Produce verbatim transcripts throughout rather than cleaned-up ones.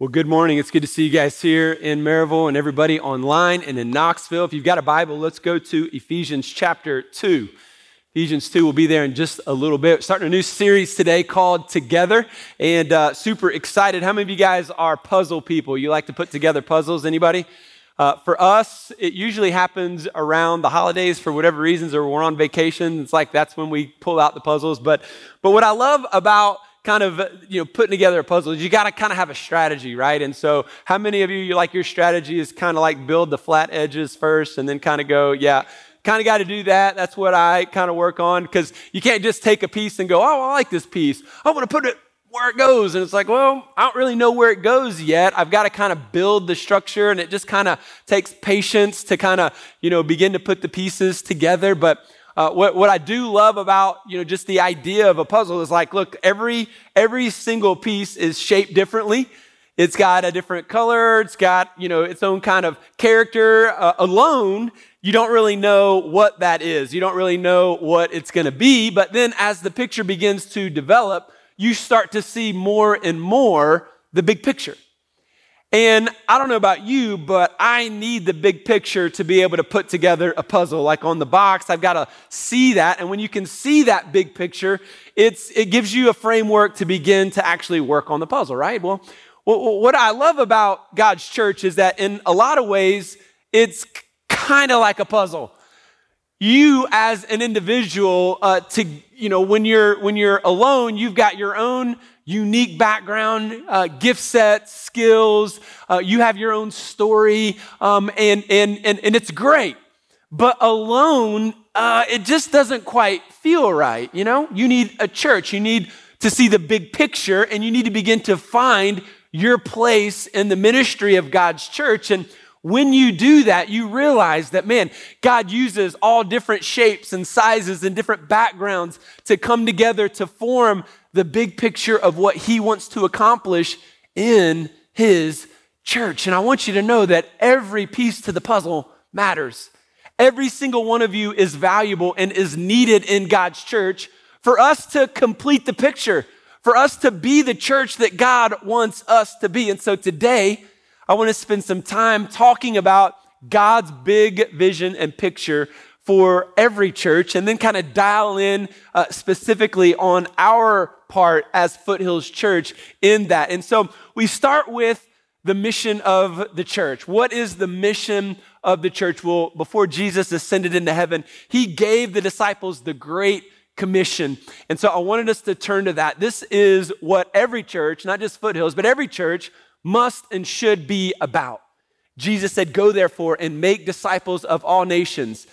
Well, good morning. It's good to see you guys here in Maryville and everybody online and in Knoxville. If you've got a Bible, let's go to Ephesians chapter two. Ephesians two will be there in just a little bit. We're starting a new series today called Together, and uh, super excited. How many of you guys are puzzle people? You like to put together puzzles? Anybody? Uh, for us, it usually happens around the holidays for whatever reasons, or we're on vacation. It's like that's when we pull out the puzzles. But but what I love about kind of, you know, putting together a puzzle, you got to kind of have a strategy, right? And so how many of you, you like your strategy is kind of like build the flat edges first and then kind of go, yeah, kind of got to do that. That's what I kind of work on, because you can't just take a piece and go, oh, I like this piece. I want to put it where it goes. And it's like, well, I don't really know where it goes yet. I've got to kind of build the structure, and it just kind of takes patience to kind of, you know, begin to put the pieces together. But Uh, what, what I do love about, you know, just the idea of a puzzle is like, look, every every single piece is shaped differently. It's got a different color. It's got, you know, its own kind of character. Uh, alone, you don't really know what that is. You don't really know what it's going to be. But then as the picture begins to develop, you start to see more and more the big picture. And I don't know about you, but I need the big picture to be able to put together a puzzle. Like on the box, I've got to see that. And when you can see that big picture, it's it gives you a framework to begin to actually work on the puzzle, right? Well, what I love about God's church is that in a lot of ways, it's kind of like a puzzle. You as an individual, uh, to you know, when you're when you're alone, you've got your own unique background, uh, gift sets, skills. Uh, you have your own story, um, and, and and and it's great. But alone, uh, it just doesn't quite feel right. You know, you need a church. You need to see the big picture, and you need to begin to find your place in the ministry of God's church. And when you do that, you realize that, man, God uses all different shapes and sizes and different backgrounds to come together to form the big picture of what he wants to accomplish in his church. And I want you to know that every piece to the puzzle matters. Every single one of you is valuable and is needed in God's church for us to complete the picture, for us to be the church that God wants us to be. And so today, I want to spend some time talking about God's big vision and picture for every church, and then kind of dial in uh, specifically on our part as Foothills Church in that. And so we start with the mission of the church. What is the mission of the church? Well, before Jesus ascended into heaven, he gave the disciples the Great Commission. And so I wanted us to turn to that. This is what every church, not just Foothills, but every church must and should be about. Jesus said, "Go therefore and make disciples of all nations,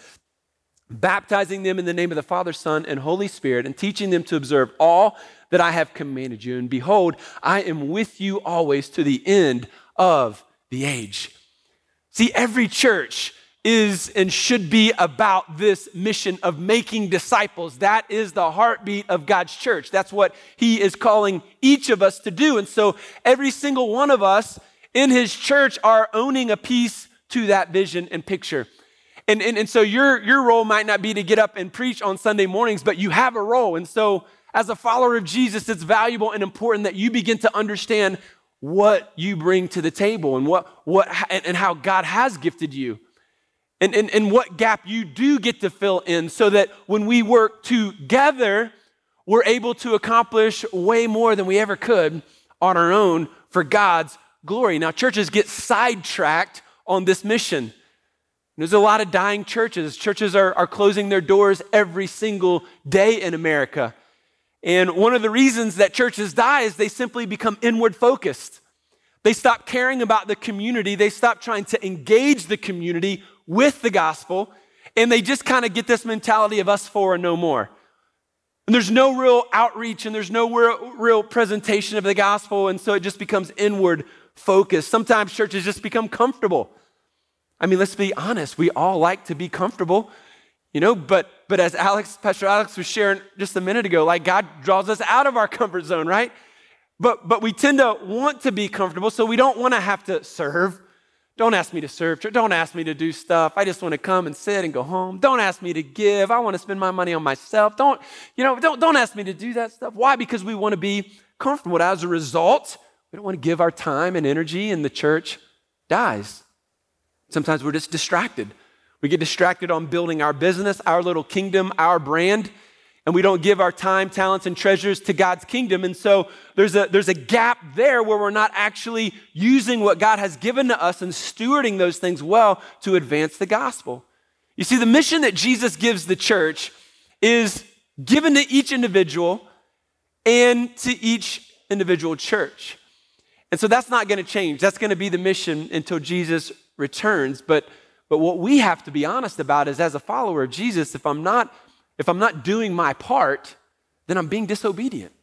baptizing them in the name of the Father, Son, and Holy Spirit, and teaching them to observe all that I have commanded you. And behold, I am with you always to the end of the age." See, every church is and should be about this mission of making disciples. That is the heartbeat of God's church. That's what he is calling each of us to do. And so every single one of us in his church are owning a piece to that vision and picture. And, and, and so your, your role might not be to get up and preach on Sunday mornings, but you have a role. And so as a follower of Jesus, it's valuable and important that you begin to understand what you bring to the table and what what and, and how God has gifted you and, and, and what gap you do get to fill in, so that when we work together, we're able to accomplish way more than we ever could on our own for God's glory. Now, churches get sidetracked on this mission. There's a lot of dying churches. Churches are, are closing their doors every single day in America. And one of the reasons that churches die is they simply become inward focused. They stop caring about the community. They stop trying to engage the community with the gospel. And they just kind of get this mentality of us four and no more. And there's no real outreach, and there's no real, real presentation of the gospel. And so it just becomes inward focused. Sometimes churches just become comfortable. I mean, let's be honest. We all like to be comfortable, you know, but but as Alex, Pastor Alex was sharing just a minute ago, like God draws us out of our comfort zone, right? But but we tend to want to be comfortable, so we don't want to have to serve. Don't ask me to serve. Don't ask me to do stuff. I just want to come and sit and go home. Don't ask me to give. I want to spend my money on myself. Don't, you know, don't, don't ask me to do that stuff. Why? Because we want to be comfortable. As a result, We don't want to give our time and energy, and the church dies. Sometimes we're just distracted. We get distracted on building our business, our little kingdom, our brand, and we don't give our time, talents, and treasures to God's kingdom. And so there's a, there's a gap there where we're not actually using what God has given to us and stewarding those things well to advance the gospel. You see, the mission that Jesus gives the church is given to each individual and to each individual church. And so that's not going to change. That's going to be the mission until Jesus returns. But, but what we have to be honest about is, as a follower of Jesus, if I'm not If I'm not doing my part, then I'm being disobedient.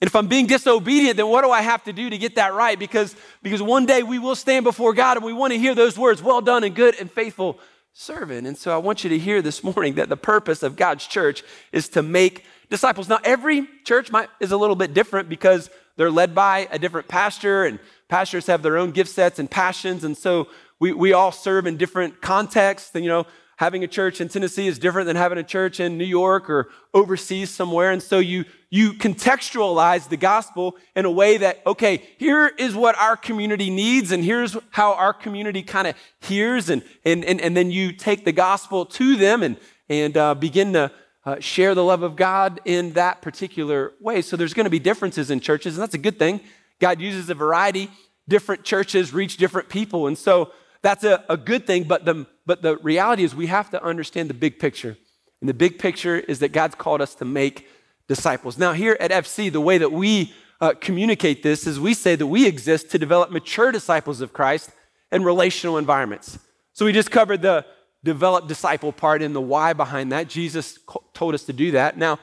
And if I'm being disobedient, then what do I have to do to get that right? Because, because one day we will stand before God and we want to hear those words, well done and good and faithful servant. And so I want you to hear this morning that the purpose of God's church is to make disciples. Now, every church might, is a little bit different because they're led by a different pastor, and pastors have their own gift sets and passions. And so we, we all serve in different contexts. And, you know, having a church in Tennessee is different than having a church in New York or overseas somewhere. And so you, you contextualize the gospel in a way that, okay, here is what our community needs, and here's how our community kind of hears. And, and, and, and then you take the gospel to them and, and uh, begin to uh, share the love of God in that particular way. So there's going to be differences in churches, and that's a good thing. God uses a variety. Different churches reach different people. And so that's a, a good thing, but the but the reality is we have to understand the big picture. And the big picture is that God's called us to make disciples. Now, here at F C, the way that we uh, communicate this is we say that we exist to develop mature disciples of Christ in relational environments. So we just covered the develop disciple part and the why behind that. Jesus told us to do that. Now,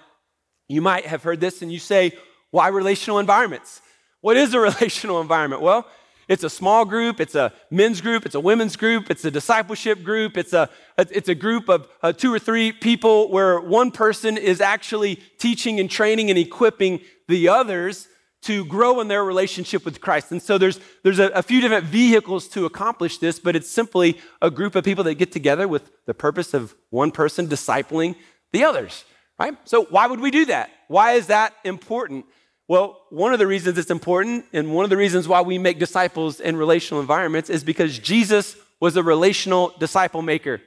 you might have heard this and you say, why relational environments? What is a relational environment? Well, it's a small group, it's a men's group, it's a women's group, it's a discipleship group, it's a it's a group of uh, two or three people where one person is actually teaching and training and equipping the others to grow in their relationship with Christ. And so there's there's a, a few different vehicles to accomplish this, but it's simply a group of people that get together with the purpose of one person discipling the others, right? So why would we do that? Why is that important? Well, one of the reasons it's important, and one of the reasons why we make disciples in relational environments, is because Jesus was a relational disciple maker.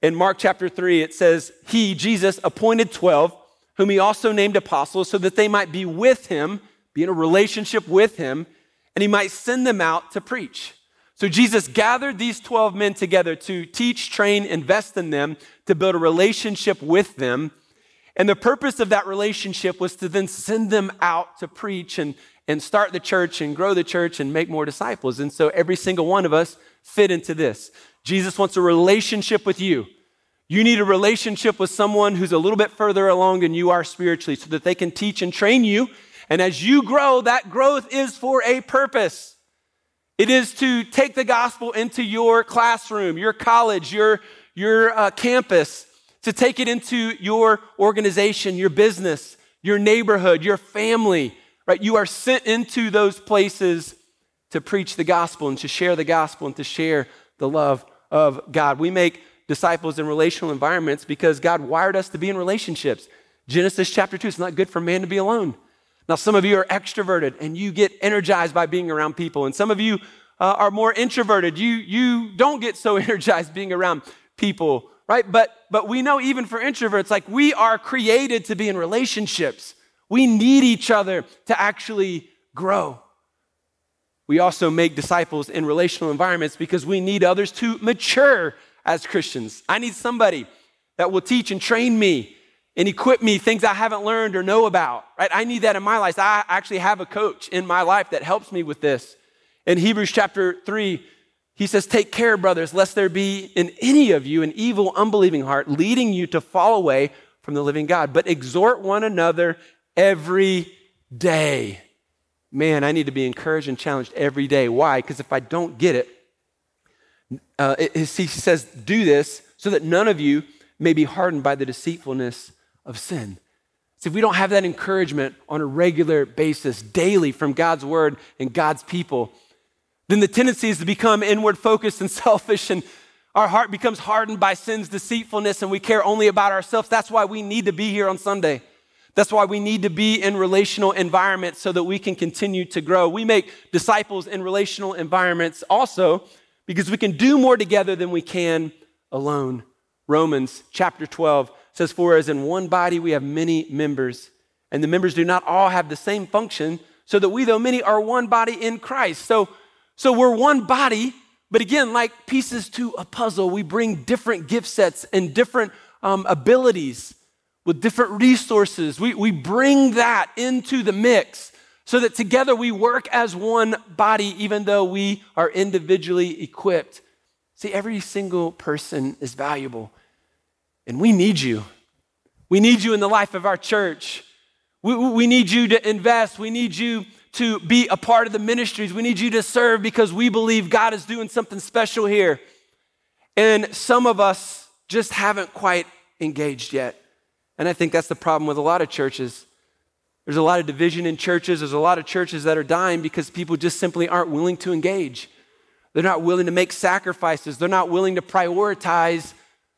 In Mark chapter three, it says, he, Jesus, appointed twelve, whom he also named apostles, so that they might be with him, be in a relationship with him, and he might send them out to preach. So Jesus gathered these twelve men together to teach, train, invest in them, to build a relationship with them. And the purpose of that relationship was to then send them out to preach and, and start the church and grow the church and make more disciples. And so every single one of us fit into this. Jesus wants a relationship with you. You need a relationship with someone who's a little bit further along than you are spiritually, so that they can teach and train you. And as you grow, that growth is for a purpose. It is to take the gospel into your classroom, your college, your, your uh, campus, to take it into your organization, your business, your neighborhood, your family, right? You are sent into those places to preach the gospel and to share the gospel and to share the love of God. We make disciples in relational environments because God wired us to be in relationships. Genesis chapter two, it's not good for man to be alone. Now, some of you are extroverted and you get energized by being around people. And some of you uh, are more introverted. You, you don't get so energized being around people, right? But but we know, even for introverts, like, we are created to be in relationships. We need each other to actually grow. We also make disciples in relational environments because we need others to mature as Christians. I need somebody that will teach and train me and equip me things I haven't learned or know about, right? I need that in my life. I actually have a coach in my life that helps me with this. In Hebrews chapter three, he says, take care, brothers, lest there be in any of you an evil, unbelieving heart leading you to fall away from the living God, but exhort one another every day. Man, I need to be encouraged and challenged every day. Why? Because if I don't get it, uh, it, he says, do this so that none of you may be hardened by the deceitfulness of sin. So if we don't have that encouragement on a regular basis, daily, from God's word and God's people, then the tendency is to become inward focused and selfish, and our heart becomes hardened by sin's deceitfulness, and we care only about ourselves. That's why we need to be here on Sunday. That's why we need to be in relational environments so that we can continue to grow. We make disciples in relational environments also because we can do more together than we can alone. Romans chapter twelve says, "For as in one body we have many members, and the members do not all have the same function, so that we, though many, are one body in Christ." So, so we're one body, but again, like pieces to a puzzle, we bring different gift sets and different um, abilities with different resources. We, we bring that into the mix so that together we work as one body, even though we are individually equipped. See, every single person is valuable, and we need you. We need you in the life of our church. We, we need you to invest. We need you to be a part of the ministries. We need you to serve because we believe God is doing something special here. And some of us just haven't quite engaged yet. And I think that's the problem with a lot of churches. There's a lot of division in churches. There's a lot of churches that are dying because people just simply aren't willing to engage. They're not willing to make sacrifices. They're not willing to prioritize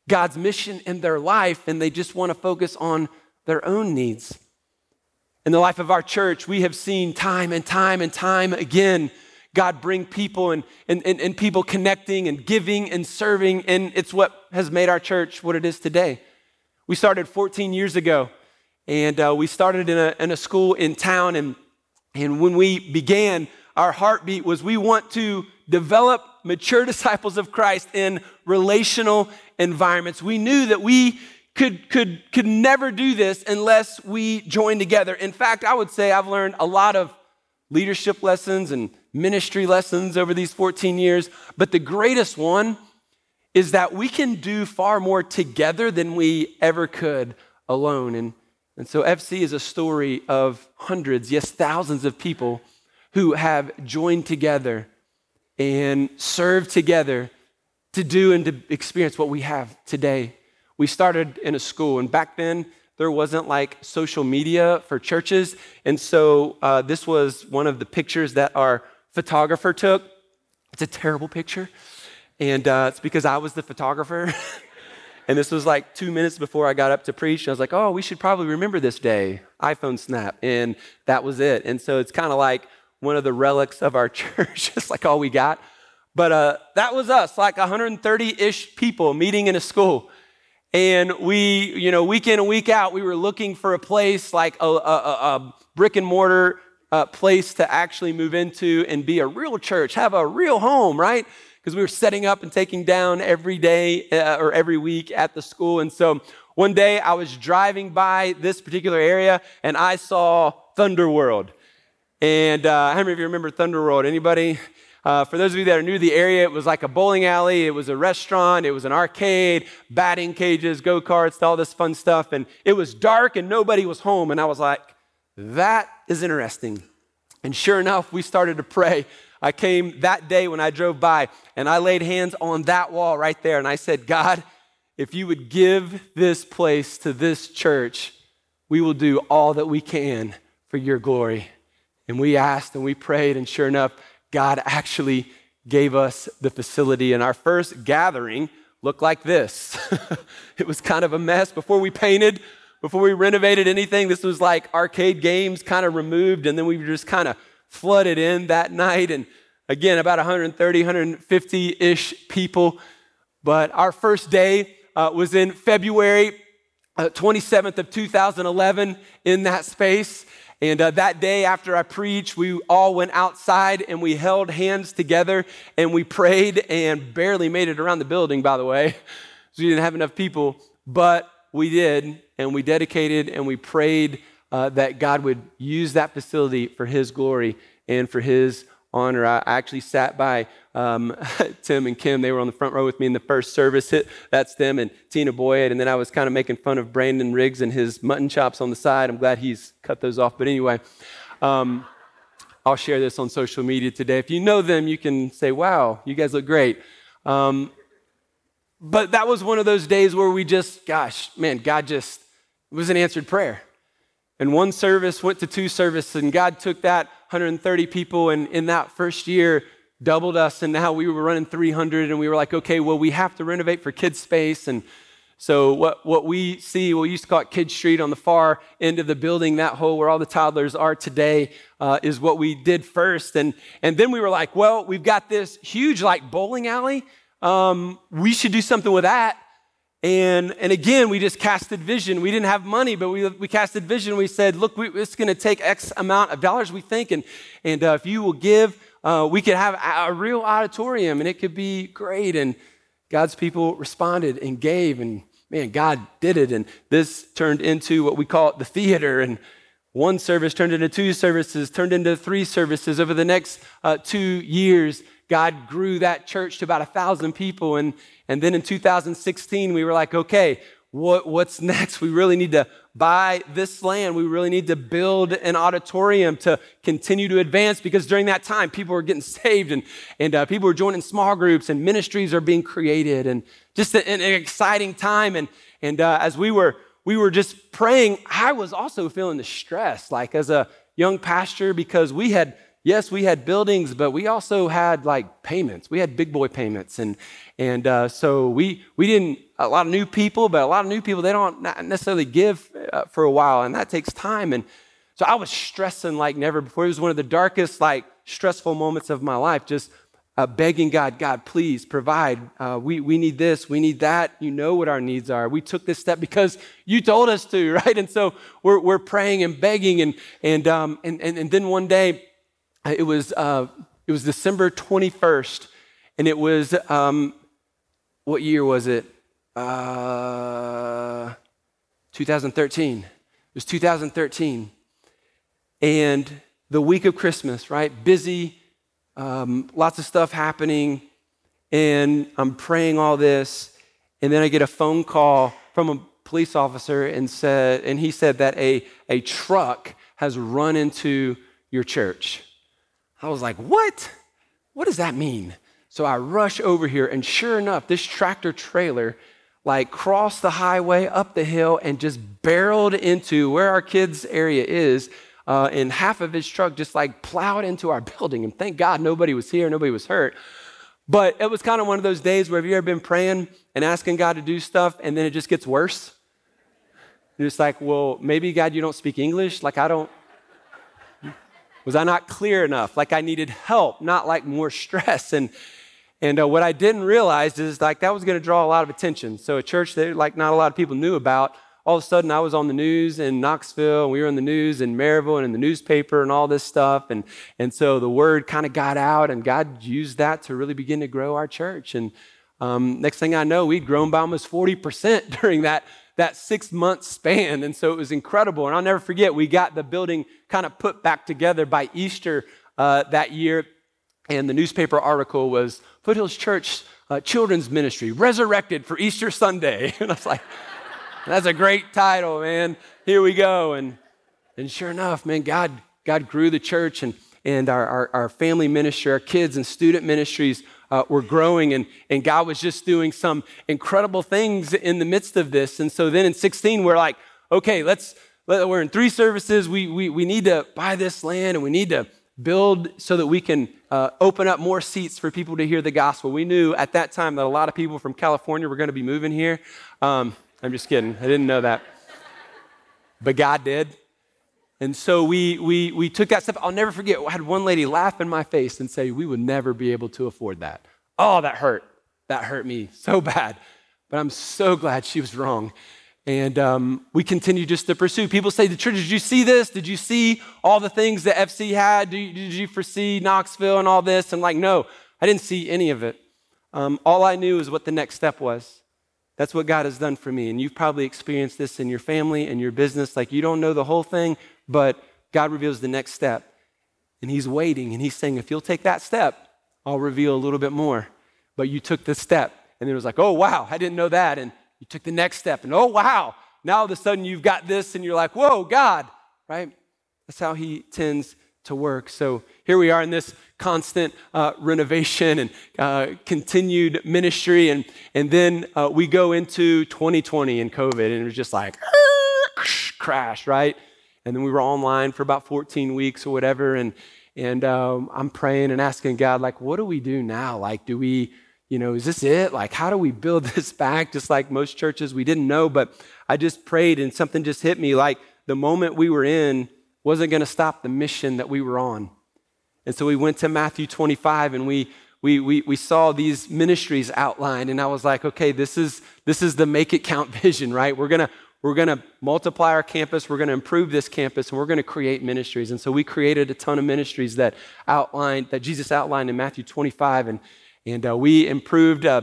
God's mission in their life, and they just want to focus on their own needs. In the life of our church, we have seen time and time and time again, God bring people and, and, and, and people connecting and giving and serving, and it's what has made our church what it is today. We started fourteen years ago, and uh, we started in a, in a school in town, and, and when we began, our heartbeat was we want to develop mature disciples of Christ in relational environments. We knew that we could, could, could never do this unless we joined together. In fact, I would say I've learned a lot of leadership lessons and ministry lessons over these fourteen years, but the greatest one is that we can do far more together than we ever could alone. And, and so F C is a story of hundreds, yes, thousands of people who have joined together and served together to do and to experience what we have today. We started in a school, and back then there wasn't like social media for churches. And so uh, this was one of the pictures that our photographer took. It's a terrible picture. And uh, it's because I was the photographer. And this was like two minutes before I got up to preach. I was like, oh, we should probably remember this day. iPhone snap. And that was it. And so it's kind of like one of the relics of our church. It's like all we got. But uh, that was us, like one hundred thirty-ish people meeting in a school. And we, you know, week in and week out, we were looking for a place, like a, a, a brick and mortar uh, place to actually move into and be a real church, have a real home, right? Because we were setting up and taking down every day uh, or every week at the school. And so one day I was driving by this particular area and I saw Thunderworld. And uh, how many of you remember Thunderworld? Anybody? Uh, for those of you that are new to the area, it was like a bowling alley. It was a restaurant. It was an arcade, batting cages, go-karts, all this fun stuff. And it was dark and nobody was home. And I was like, that is interesting. And sure enough, we started to pray. I came that day when I drove by, and I laid hands on that wall right there, and I said, God, if you would give this place to this church, we will do all that we can for your glory. And we asked and we prayed, and sure enough, God actually gave us the facility. And our first gathering looked like this. It was kind of a mess. Before we painted, before we renovated anything, this was like arcade games kind of removed, and then we were just kind of flooded in that night. And again, about one hundred thirty, one hundred fifty-ish people. But our first day uh, was in February uh, twenty-seventh of two thousand eleven in that space. And uh, that day after I preached, we all went outside and we held hands together and we prayed, and barely made it around the building, by the way. So we didn't have enough people, but we did. And we dedicated and we prayed Uh, that God would use that facility for his glory and for his honor. I actually sat by um, Tim and Kim. They were on the front row with me in the first service. That's them and Tina Boyd. And then I was kind of making fun of Brandon Riggs and his mutton chops on the side. I'm glad he's cut those off. But anyway, um, I'll share this on social media today. If you know them, you can say, wow, you guys look great. Um, but that was one of those days where we just, gosh, man, God just, it was an answered prayer. And one service went to two services, and God took that one hundred thirty people, and in that first year, doubled us, and now we were running three hundred, and we were like, okay, well, we have to renovate for kids' space, and So what, what we see, we used to call it Kid Street on the far end of the building, that hole where all the toddlers are today uh, is what we did first. And, and then we were like, well, we've got this huge like bowling alley. Um, we should do something with that. And, and again, we just casted vision. We didn't have money, but we, we casted vision. We said, look, we, it's going to take X amount of dollars, we think. And, and uh, if you will give, uh, we could have a, a real auditorium and it could be great. And God's people responded and gave, and man, God did it. And this turned into what we call the theater, and one service turned into two services, turned into three services. Over the next uh, two years, God grew that church to about one thousand people. And, and then in two thousand sixteen, we were like, okay, what, what's next? We really need to buy this land. We really need to build an auditorium to continue to advance, because during that time, people were getting saved, and, and uh, people were joining small groups, and ministries are being created, and just an, an exciting time. And, and uh, as we were we were just praying, I was also feeling the stress, like as a young pastor, because we had, yes, we had buildings, but we also had like payments. We had big boy payments. And and uh, so we we didn't, a lot of new people, but a lot of new people, they don't necessarily give uh, for a while, and that takes time. And so I was stressing like never before. It was one of the darkest, like stressful moments of my life, just uh, begging God, God, please provide. Uh, we, we need this, we need that. You know what our needs are. We took this step because you told us to, right? And so we're we're praying and begging. And, and, um, and, and, and then one day, It was uh, it was December twenty-first, and it was, um, what year was it? Uh, twenty thirteen. It was two thousand thirteen. And the week of Christmas, right? Busy, um, lots of stuff happening, and I'm praying all this, and then I get a phone call from a police officer, and said, and he said that a, a truck has run into your church. I was like, what? What does that mean? So I rush over here, and sure enough, this tractor trailer like crossed the highway up the hill and just barreled into where our kids' area is, uh, and half of his truck just like plowed into our building. And thank God nobody was here, nobody was hurt. But it was kind of one of those days where, have you ever been praying and asking God to do stuff, and then it just gets worse? You're just like, well, maybe God, you don't speak English. Like I don't. Was I not clear enough? Like I needed help, not like more stress. And and uh, what I didn't realize is like that was going to draw a lot of attention. So a church that like not a lot of people knew about, all of a sudden I was on the news in Knoxville, and we were on the news in Maryville and in the newspaper and all this stuff. And and so the word kind of got out, and God used that to really begin to grow our church. And um, next thing I know, we'd grown by almost forty percent during that that six-month span, and so it was incredible. And I'll never forget, we got the building kind of put back together by Easter uh, that year, and the newspaper article was, Foothills Church uh, Children's Ministry, resurrected for Easter Sunday. And I was like, that's a great title, man. Here we go. And and sure enough, man, God God grew the church, and, and our, our, our family ministry, our kids and student ministries Uh, we're growing, and, and God was just doing some incredible things in the midst of this. And so then in sixteen, we're like, okay, let's, let, we're in three services. We, we, we need to buy this land, and we need to build so that we can uh, open up more seats for people to hear the gospel. We knew at that time that a lot of people from California were going to be moving here. Um, I'm just kidding. I didn't know that, but God did. And so we we we took that step. I'll never forget, I had one lady laugh in my face and say, we would never be able to afford that. Oh, that hurt. That hurt me so bad. But I'm so glad she was wrong. And um, we continue just to pursue. People say, the church, did you see this? Did you see all the things that F C had? Did you, did you foresee Knoxville and all this? And like, no, I didn't see any of it. Um, all I knew is what the next step was. That's what God has done for me. And you've probably experienced this in your family and your business. Like you don't know the whole thing, but God reveals the next step, and he's waiting, and he's saying, if you'll take that step, I'll reveal a little bit more. But you took the step, and it was like, oh, wow, I didn't know that. And you took the next step, and oh, wow, now all of a sudden you've got this, and you're like, whoa, God, right? That's how he tends to work. So here we are in this constant uh, renovation and uh, continued ministry, and, and then uh, we go into twenty twenty and COVID, and it was just like, crash, right? And then we were online for about fourteen weeks or whatever. And and um, I'm praying and asking God, like, what do we do now? Like, do we you know, is this it? Like, how do we build this back? Just like most churches, we didn't know, but I just prayed and something just hit me. Like, the moment we were in wasn't going to stop the mission that we were on. And so we went to Matthew twenty-five and we we we we saw these ministries outlined, and I was like, okay, this is this is the make it count vision, right? We're gonna we're gonna multiply our campus, we're gonna improve this campus, and we're gonna create ministries. And so we created a ton of ministries that outlined that Jesus outlined in Matthew twenty-five, and and uh, we improved. Uh,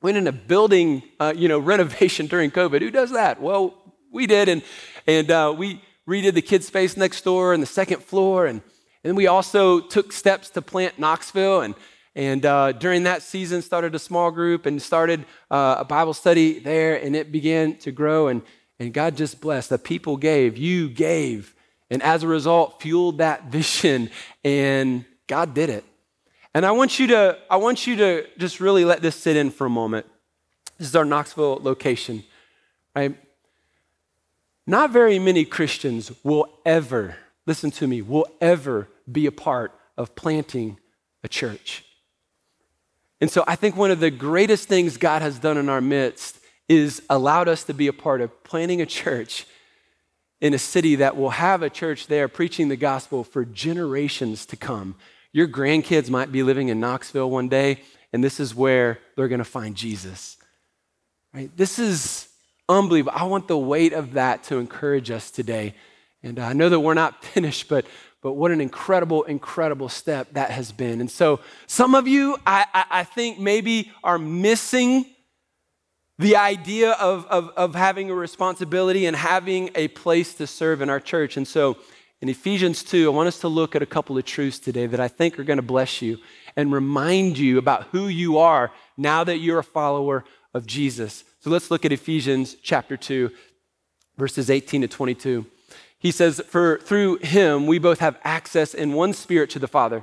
went into building, uh, you know, renovation during COVID. Who does that? Well, we did, and and uh, we redid the kids' space next door and the second floor, and and we also took steps to plant Knoxville. And. And uh, during that season, started a small group and started uh, a Bible study there, and it began to grow. And, and God just blessed. The people gave, you gave, and as a result, fueled that vision. And God did it. And I want you to, I want you to just really let this sit in for a moment. This is our Knoxville location, right? Not very many Christians will ever, listen to me, will ever be a part of planting a church. And so I think one of the greatest things God has done in our midst is allowed us to be a part of planting a church in a city that will have a church there preaching the gospel for generations to come. Your grandkids might be living in Knoxville one day, and this is where they're going to find Jesus. Right? This is unbelievable. I want the weight of that to encourage us today. And I know that we're not finished, but But what an incredible, incredible step that has been. And so some of you, I, I, I think maybe are missing the idea of, of, of having a responsibility and having a place to serve in our church. And so in Ephesians two, I want us to look at a couple of truths today that I think are going to bless you and remind you about who you are now that you're a follower of Jesus. So let's look at Ephesians chapter two, verses eighteen to twenty-two. He says, "For through him we both have access in one spirit to the Father.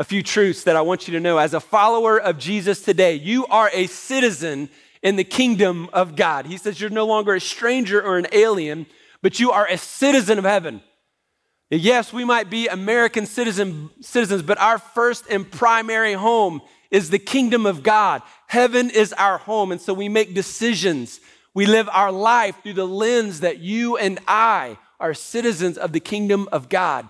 A few truths that I want you to know. As a follower of Jesus today, you are a citizen in the kingdom of God. He says you're no longer a stranger or an alien, but you are a citizen of heaven. Yes, we might be American citizen, citizens, but our first and primary home is the kingdom of God. Heaven is our home, and so we make decisions. We live our life through the lens that you and I are citizens of the kingdom of God.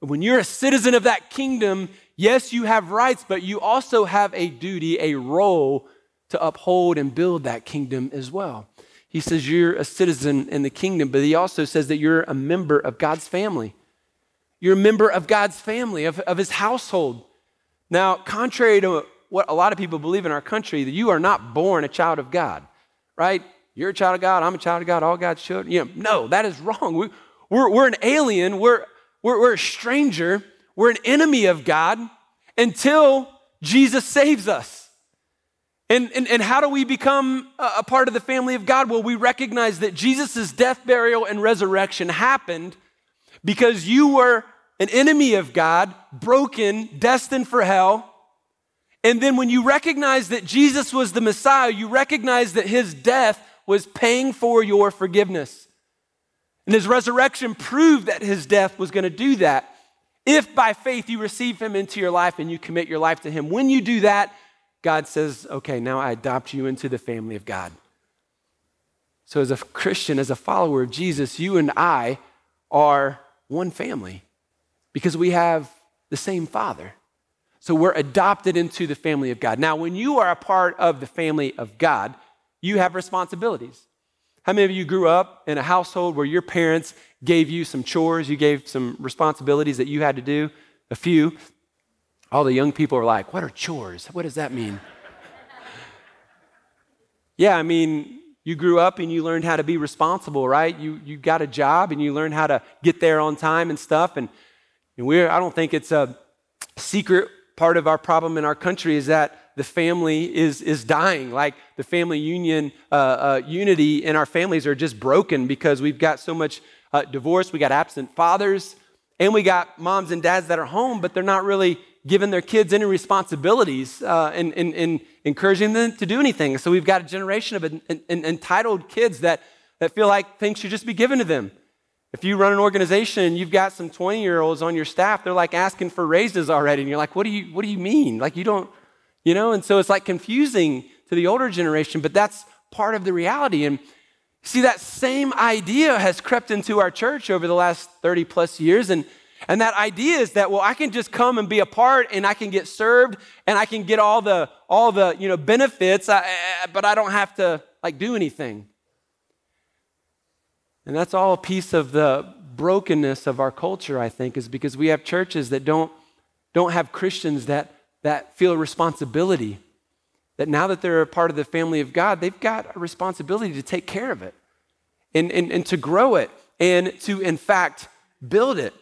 When you're a citizen of that kingdom, yes, you have rights, but you also have a duty, a role to uphold and build that kingdom as well. He says you're a citizen in the kingdom, but he also says that you're a member of God's family. You're a member of God's family, of, of his household. Now, contrary to what a lot of people believe in our country, that you are not born a child of God, right? You're a child of God, I'm a child of God, all God's children. You know, no, that is wrong. We, we're, we're an alien, we're We're, we're a stranger, we're an enemy of God until Jesus saves us. And, and, and how do we become a, a part of the family of God? Well, we recognize that Jesus' death, burial, and resurrection happened because you were an enemy of God, broken, destined for hell. And then when you recognize that Jesus was the Messiah, you recognize that his death was paying for your forgiveness. And his resurrection proved that his death was going to do that. If by faith you receive him into your life and you commit your life to him, when you do that, God says, okay, now I adopt you into the family of God. So as a Christian, as a follower of Jesus, you and I are one family because we have the same Father. So we're adopted into the family of God. Now, when you are a part of the family of God, you have responsibilities. How many of you grew up in a household where your parents gave you some chores, you gave some responsibilities that you had to do? A few. All the young people are like, what are chores? What does that mean? Yeah, I mean, you grew up and you learned how to be responsible, right? You you got a job and you learned how to get there on time and stuff. And, and we're I don't think it's a secret part of our problem in our country is that the family is is dying, like the family union, uh, uh, unity in our families are just broken because we've got so much uh, divorce, we got absent fathers, and we got moms and dads that are home, but they're not really giving their kids any responsibilities uh, and, and, and encouraging them to do anything. So we've got a generation of en- en- entitled kids that, that feel like things should just be given to them. If you run an organization and you've got some twenty-year-olds on your staff, they're like asking for raises already. And you're like, what do you, what do you mean? Like you don't, you know? And so it's like confusing to the older generation, but that's part of the reality. And see, that same idea has crept into our church over the last thirty plus years. And And that idea is that, well, I can just come and be a part and I can get served and I can get all the, all the you know, benefits, I, but I don't have to like do anything. And that's all a piece of the brokenness of our culture, I think, is because we have churches that don't, don't have Christians that, that feel responsibility, that now that they're a part of the family of God, they've got a responsibility to take care of it and, and, and to grow it and to, in fact, build it.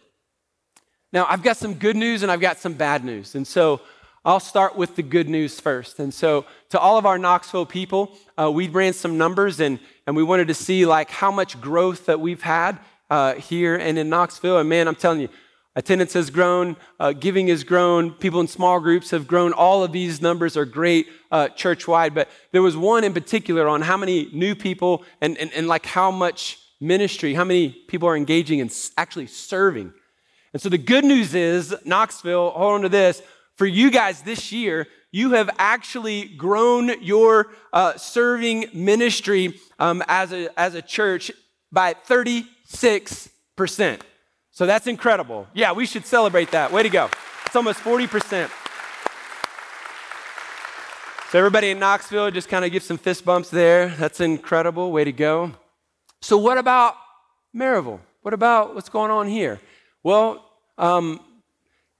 Now, I've got some good news and I've got some bad news. And so I'll start with the good news first. And so to all of our Knoxville people, uh, we ran some numbers and, and we wanted to see like how much growth that we've had uh, here and in Knoxville. And man, I'm telling you, attendance has grown, uh, giving has grown, people in small groups have grown. All of these numbers are great uh, church-wide, but there was one in particular on how many new people and, and, and like how much ministry, how many people are engaging in actually serving. And so the good news is, Knoxville, hold on to this, for you guys this year, you have actually grown your uh, serving ministry um, as a, as a church by thirty-six percent. So that's incredible. Yeah, we should celebrate that. Way to go. It's almost forty percent. So everybody in Knoxville, just kind of give some fist bumps there. That's incredible. Way to go. So what about Maryville? What about what's going on here? Well, um,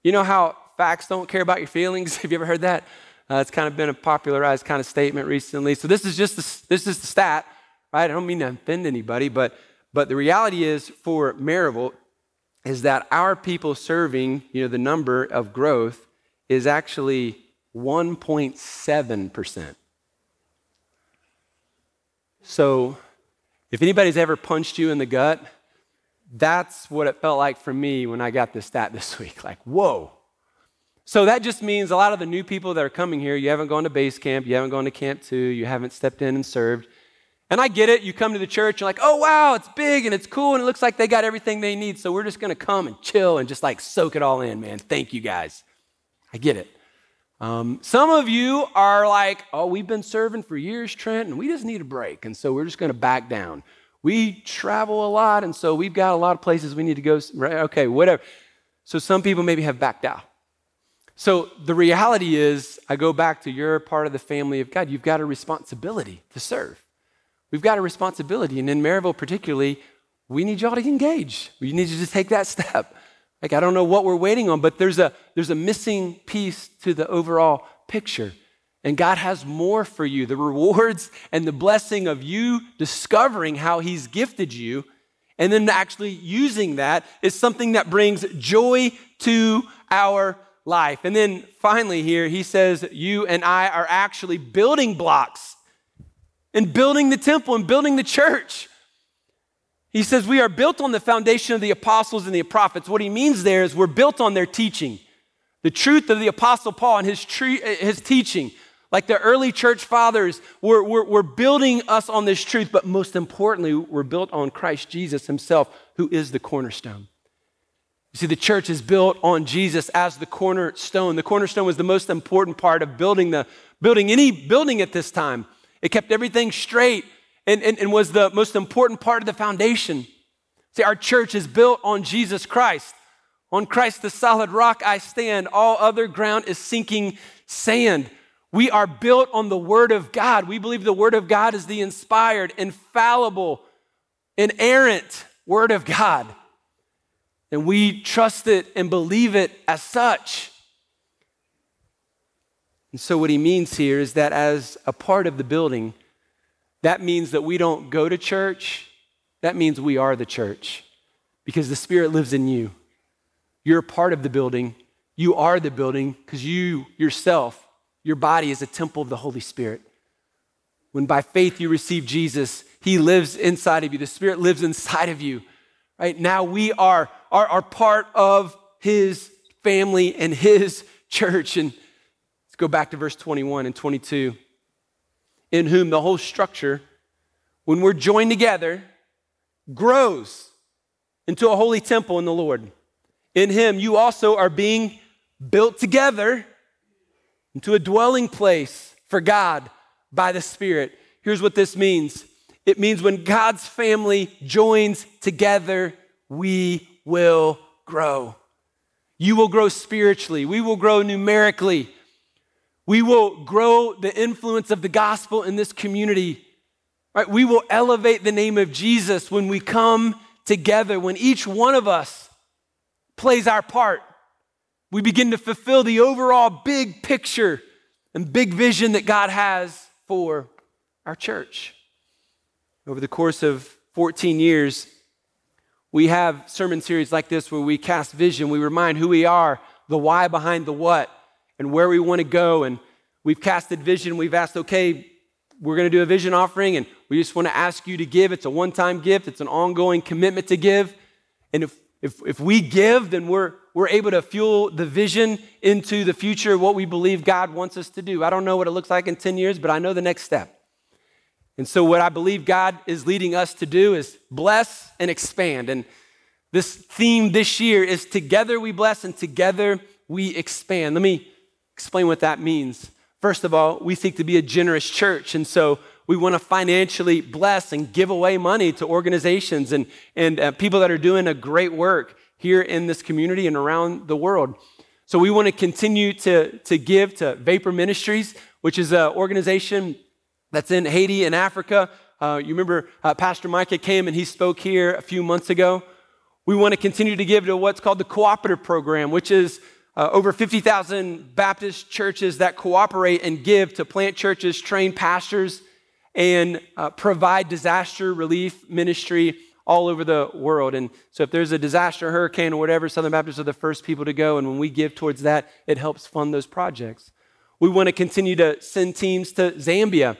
you know how facts don't care about your feelings? Have you ever heard that? Uh, it's kind of been a popularized kind of statement recently. So this is just the, this is the stat, right? I don't mean to offend anybody, but but the reality is for Maryville is that our people serving, you know, the number of growth is actually one point seven percent. So if anybody's ever punched you in the gut, that's what it felt like for me when I got this stat this week, like, whoa. So that just means a lot of the new people that are coming here, you haven't gone to base camp, you haven't gone to camp two, you haven't stepped in and served. And I get it, you come to the church, you're like, oh, wow, it's big and it's cool and it looks like they got everything they need, so we're just gonna come and chill and just like soak it all in, man, thank you guys. I get it. Um, some of you are like, oh, we've been serving for years, Trent, and we just need a break, and so we're just gonna back down. We travel a lot, and so we've got a lot of places we need to go, right? Okay, whatever. So some people maybe have backed out. So the reality is, I go back to you're part of the family of God. You've got a responsibility to serve. We've got a responsibility, and in Maryville particularly, we need y'all to engage. We need you to take that step. Like, I don't know what we're waiting on, but there's a there's a missing piece to the overall picture. And God has more for you. The rewards and the blessing of you discovering how he's gifted you and then actually using that is something that brings joy to our life. And then finally here, he says, you and I are actually building blocks and building the temple and building the church. He says, we are built on the foundation of the apostles and the prophets. What he means there is we're built on their teaching. The truth of the apostle Paul and his, tre- his teaching. Like the early church fathers, we're, we're, we're building us on this truth, but most importantly, we're built on Christ Jesus himself, who is the cornerstone. You see, the church is built on Jesus as the cornerstone. The cornerstone was the most important part of building the building any building at this time. It kept everything straight and, and, and was the most important part of the foundation. See, our church is built on Jesus Christ. On Christ, the solid rock, I stand. All other ground is sinking sand. We are built on the Word of God. We believe the Word of God is the inspired, infallible, inerrant Word of God. And we trust it and believe it as such. And so what he means here is that as a part of the building, that means that we don't go to church. That means we are the church because the Spirit lives in you. You're a part of the building. You are the building because you yourself your body is a temple of the Holy Spirit. When by faith you receive Jesus, he lives inside of you. The Spirit lives inside of you. Right now we are, are, are part of his family and his church. And let's go back to verse twenty-one and twenty-two. In whom the whole structure, when we're joined together, grows into a holy temple in the Lord. In him you also are being built together into a dwelling place for God by the Spirit. Here's what this means. It means when God's family joins together, we will grow. You will grow spiritually. We will grow numerically. We will grow the influence of the gospel in this community. Right? We will elevate the name of Jesus when we come together, when each one of us plays our part. We begin to fulfill the overall big picture and big vision that God has for our church. Over the course of fourteen years, we have sermon series like this where we cast vision. We remind who we are, the why behind the what, and where we want to go. And we've casted vision. We've asked, okay, we're going to do a vision offering, and we just want to ask you to give. It's a one-time gift. It's an ongoing commitment to give. And if if, if we give, then we're we're able to fuel the vision into the future of what we believe God wants us to do. I don't know what it looks like in ten years, but I know the next step. And so what I believe God is leading us to do is bless and expand. And this theme this year is together we bless and together we expand. Let me explain what that means. First of all, we seek to be a generous church. And so we want to financially bless and give away money to organizations and, and uh, people that are doing a great work here in this community and around the world. So we want to continue to, to give to Vapor Ministries, which is an organization that's in Haiti and Africa. Uh, you remember uh, Pastor Micah came and he spoke here a few months ago. We want to continue to give to what's called the Cooperative Program, which is uh, over fifty thousand Baptist churches that cooperate and give to plant churches, train pastors, and uh, provide disaster relief ministry all over the world. And so if there's a disaster, hurricane, or whatever, Southern Baptists are the first people to go. And when we give towards that, it helps fund those projects. We want to continue to send teams to Zambia.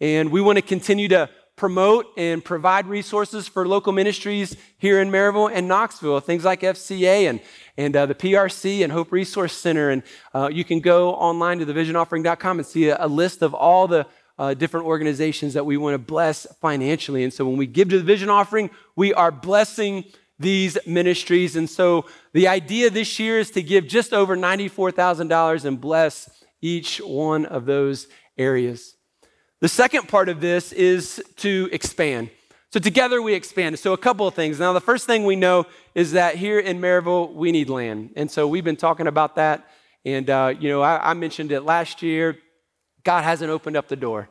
And we want to continue to promote and provide resources for local ministries here in Maryville and Knoxville, things like F C A and, and uh, the P R C and Hope Resource Center. And uh, you can go online to the vision offering dot com and see a, a list of all the uh, different organizations that we want to bless financially. And so when we give to the Vision Offering, we are blessing these ministries. And so the idea this year is to give just over ninety-four thousand dollars and bless each one of those areas. The second part of this is to expand. So together we expand. So a couple of things. Now, the first thing we know is that here in Maryville, we need land. And so we've been talking about that. And, uh, you know, I, I mentioned it last year. God hasn't opened up the door.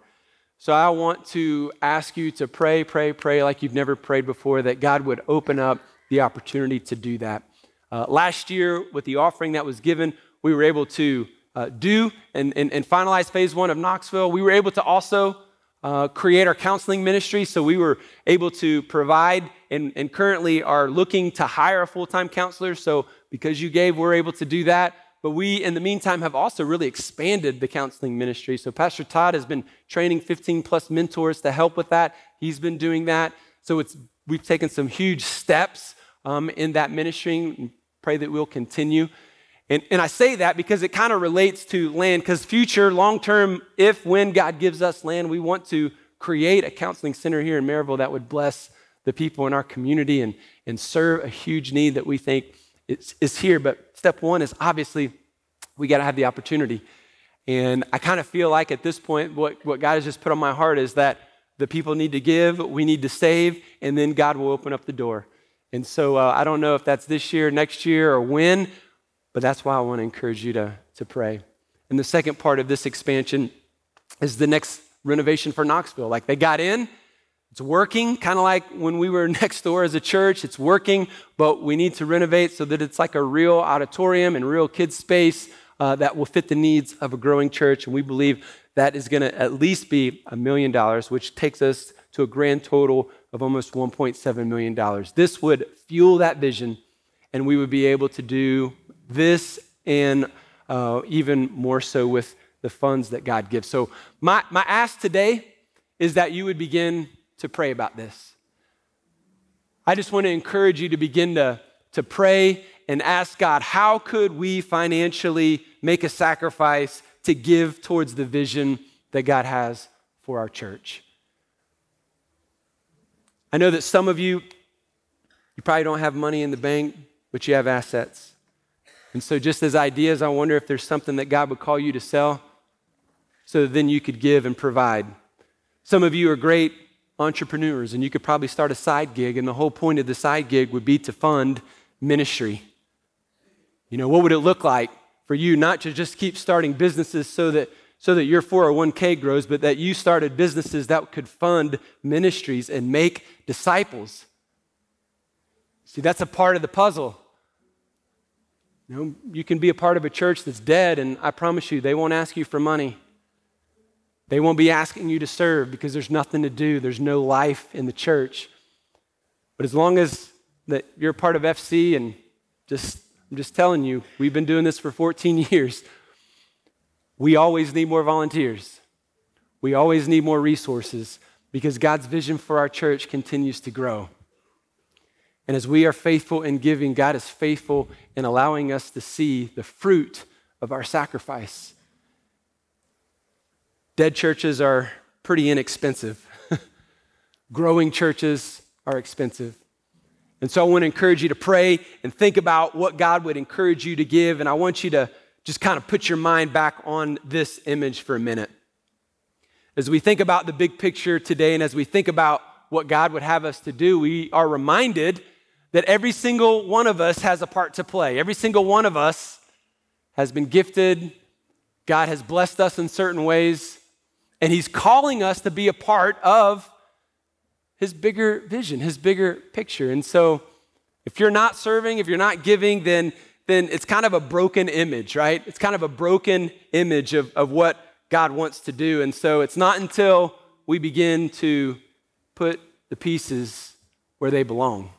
So I want to ask you to pray, pray, pray like you've never prayed before, that God would open up the opportunity to do that. Uh, last year, with the offering that was given, we were able to Uh, do and, and, and finalize phase one of Knoxville. We were able to also uh, create our counseling ministry. So we were able to provide and, and currently are looking to hire a full-time counselor. So because you gave, we're able to do that. But we, in the meantime, have also really expanded the counseling ministry. So Pastor Todd has been training fifteen plus mentors to help with that. He's been doing that. So it's we've taken some huge steps um, in that ministry. Pray that we'll continue. And, and I say that because it kind of relates to land, because future, long-term, if, when God gives us land, we want to create a counseling center here in Maryville that would bless the people in our community and, and serve a huge need that we think is, is here. But step one is obviously we got to have the opportunity. And I kind of feel like at this point, what, what God has just put on my heart is that the people need to give, we need to save, and then God will open up the door. And so uh, I don't know if that's this year, next year, or when, but that's why I want to encourage you to, to pray. And the second part of this expansion is the next renovation for Knoxville. Like they got in, it's working, kind of like when we were next door as a church, it's working, but we need to renovate so that it's like a real auditorium and real kids space uh, that will fit the needs of a growing church. And we believe that is going to at least be a million dollars, which takes us to a grand total of almost one point seven million dollars. This would fuel that vision, and we would be able to do this and uh, even more so with the funds that God gives. So my, my ask today is that you would begin to pray about this. I just want to encourage you to begin to, to pray and ask God, how could we financially make a sacrifice to give towards the vision that God has for our church? I know that some of you, you probably don't have money in the bank, but you have assets. And so just as ideas, I wonder if there's something that God would call you to sell so that then you could give and provide. Some of you are great entrepreneurs, and you could probably start a side gig, and the whole point of the side gig would be to fund ministry. You know, what would it look like for you not to just keep starting businesses so that so that your four oh one k grows, but that you started businesses that could fund ministries and make disciples? See, that's a part of the puzzle. You know, you can be a part of a church that's dead, and I promise you, they won't ask you for money. They won't be asking you to serve because there's nothing to do. There's no life in the church. But as long as that you're a part of F C, and just I'm just telling you, we've been doing this for fourteen years. We always need more volunteers. We always need more resources because God's vision for our church continues to grow. And as we are faithful in giving, God is faithful in allowing us to see the fruit of our sacrifice. Dead churches are pretty inexpensive. Growing churches are expensive. And so I want to encourage you to pray and think about what God would encourage you to give. And I want you to just kind of put your mind back on this image for a minute. As we think about the big picture today, and as we think about what God would have us to do, we are reminded that every single one of us has a part to play. Every single one of us has been gifted. God has blessed us in certain ways, and he's calling us to be a part of his bigger vision, his bigger picture. And so if you're not serving, if you're not giving, then then it's kind of a broken image, right? It's kind of a broken image of, of what God wants to do. And so it's not until we begin to put the pieces where they belong.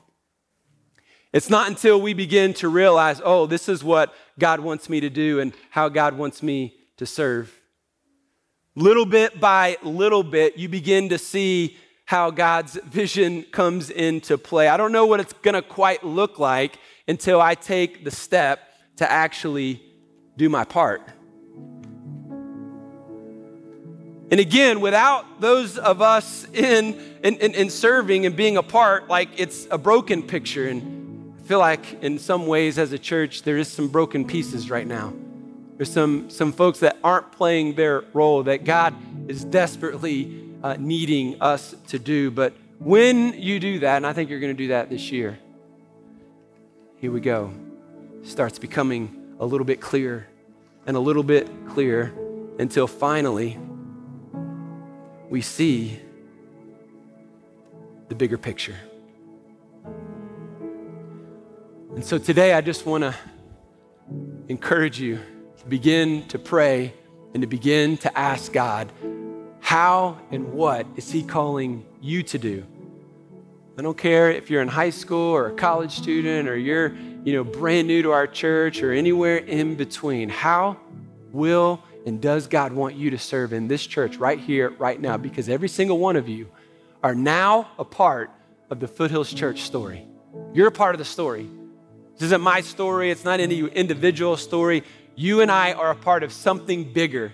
It's not until we begin to realize, oh, this is what God wants me to do and how God wants me to serve. Little bit by little bit, you begin to see how God's vision comes into play. I don't know what it's gonna quite look like until I take the step to actually do my part. And again, without those of us in, in, in, in serving and being a part, like it's a broken picture. And I feel like in some ways as a church, there is some broken pieces right now. There's some, some folks that aren't playing their role that God is desperately uh, needing us to do. But when you do that, and I think you're gonna do that this year, here we go. Starts becoming a little bit clearer and a little bit clearer until finally we see the bigger picture. And so today I just want to encourage you to begin to pray and to begin to ask God, how and what is he calling you to do? I don't care if you're in high school or a college student or you're, you know, brand new to our church or anywhere in between. How will and does God want you to serve in this church right here, right now? Because every single one of you are now a part of the Foothills Church story. You're a part of the story. This isn't my story. It's not any individual story. You and I are a part of something bigger,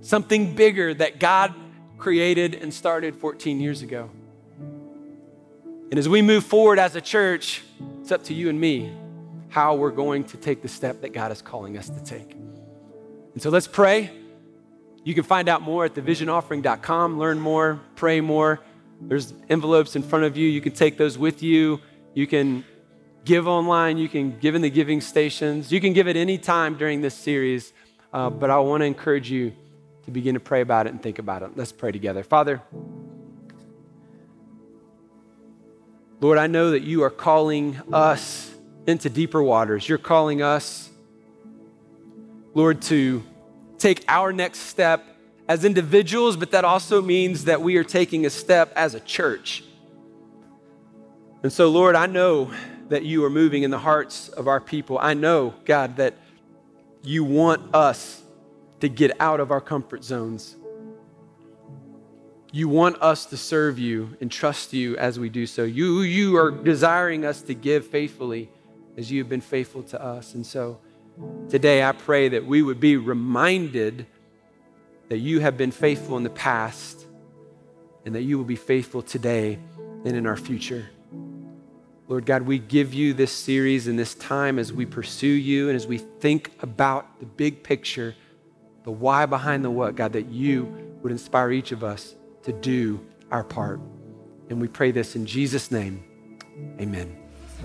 something bigger that God created and started fourteen years ago. And as we move forward as a church, it's up to you and me how we're going to take the step that God is calling us to take. And so let's pray. You can find out more at the vision offering dot com, learn more, pray more. There's envelopes in front of you. You can take those with you. You can give online. You can give in the giving stations. You can give at any time during this series, uh, but I want to encourage you to begin to pray about it and think about it. Let's pray together. Father, Lord, I know that you are calling us into deeper waters. You're calling us, Lord, to take our next step as individuals, but that also means that we are taking a step as a church. And so, Lord, I know that you are moving in the hearts of our people. I know, God, that you want us to get out of our comfort zones. You want us to serve you and trust you as we do so. You, you are desiring us to give faithfully as you have been faithful to us. And so today I pray that we would be reminded that you have been faithful in the past and that you will be faithful today and in our future. Lord God, we give you this series and this time as we pursue you and as we think about the big picture, the why behind the what, God, that you would inspire each of us to do our part. And we pray this in Jesus' name, amen.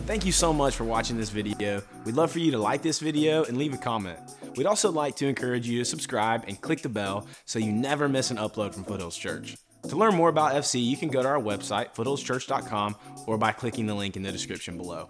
Thank you so much for watching this video. We'd love for you to like this video and leave a comment. We'd also like to encourage you to subscribe and click the bell so you never miss an upload from Foothills Church. To learn more about F C, you can go to our website, foothills church dot com, or by clicking the link in the description below.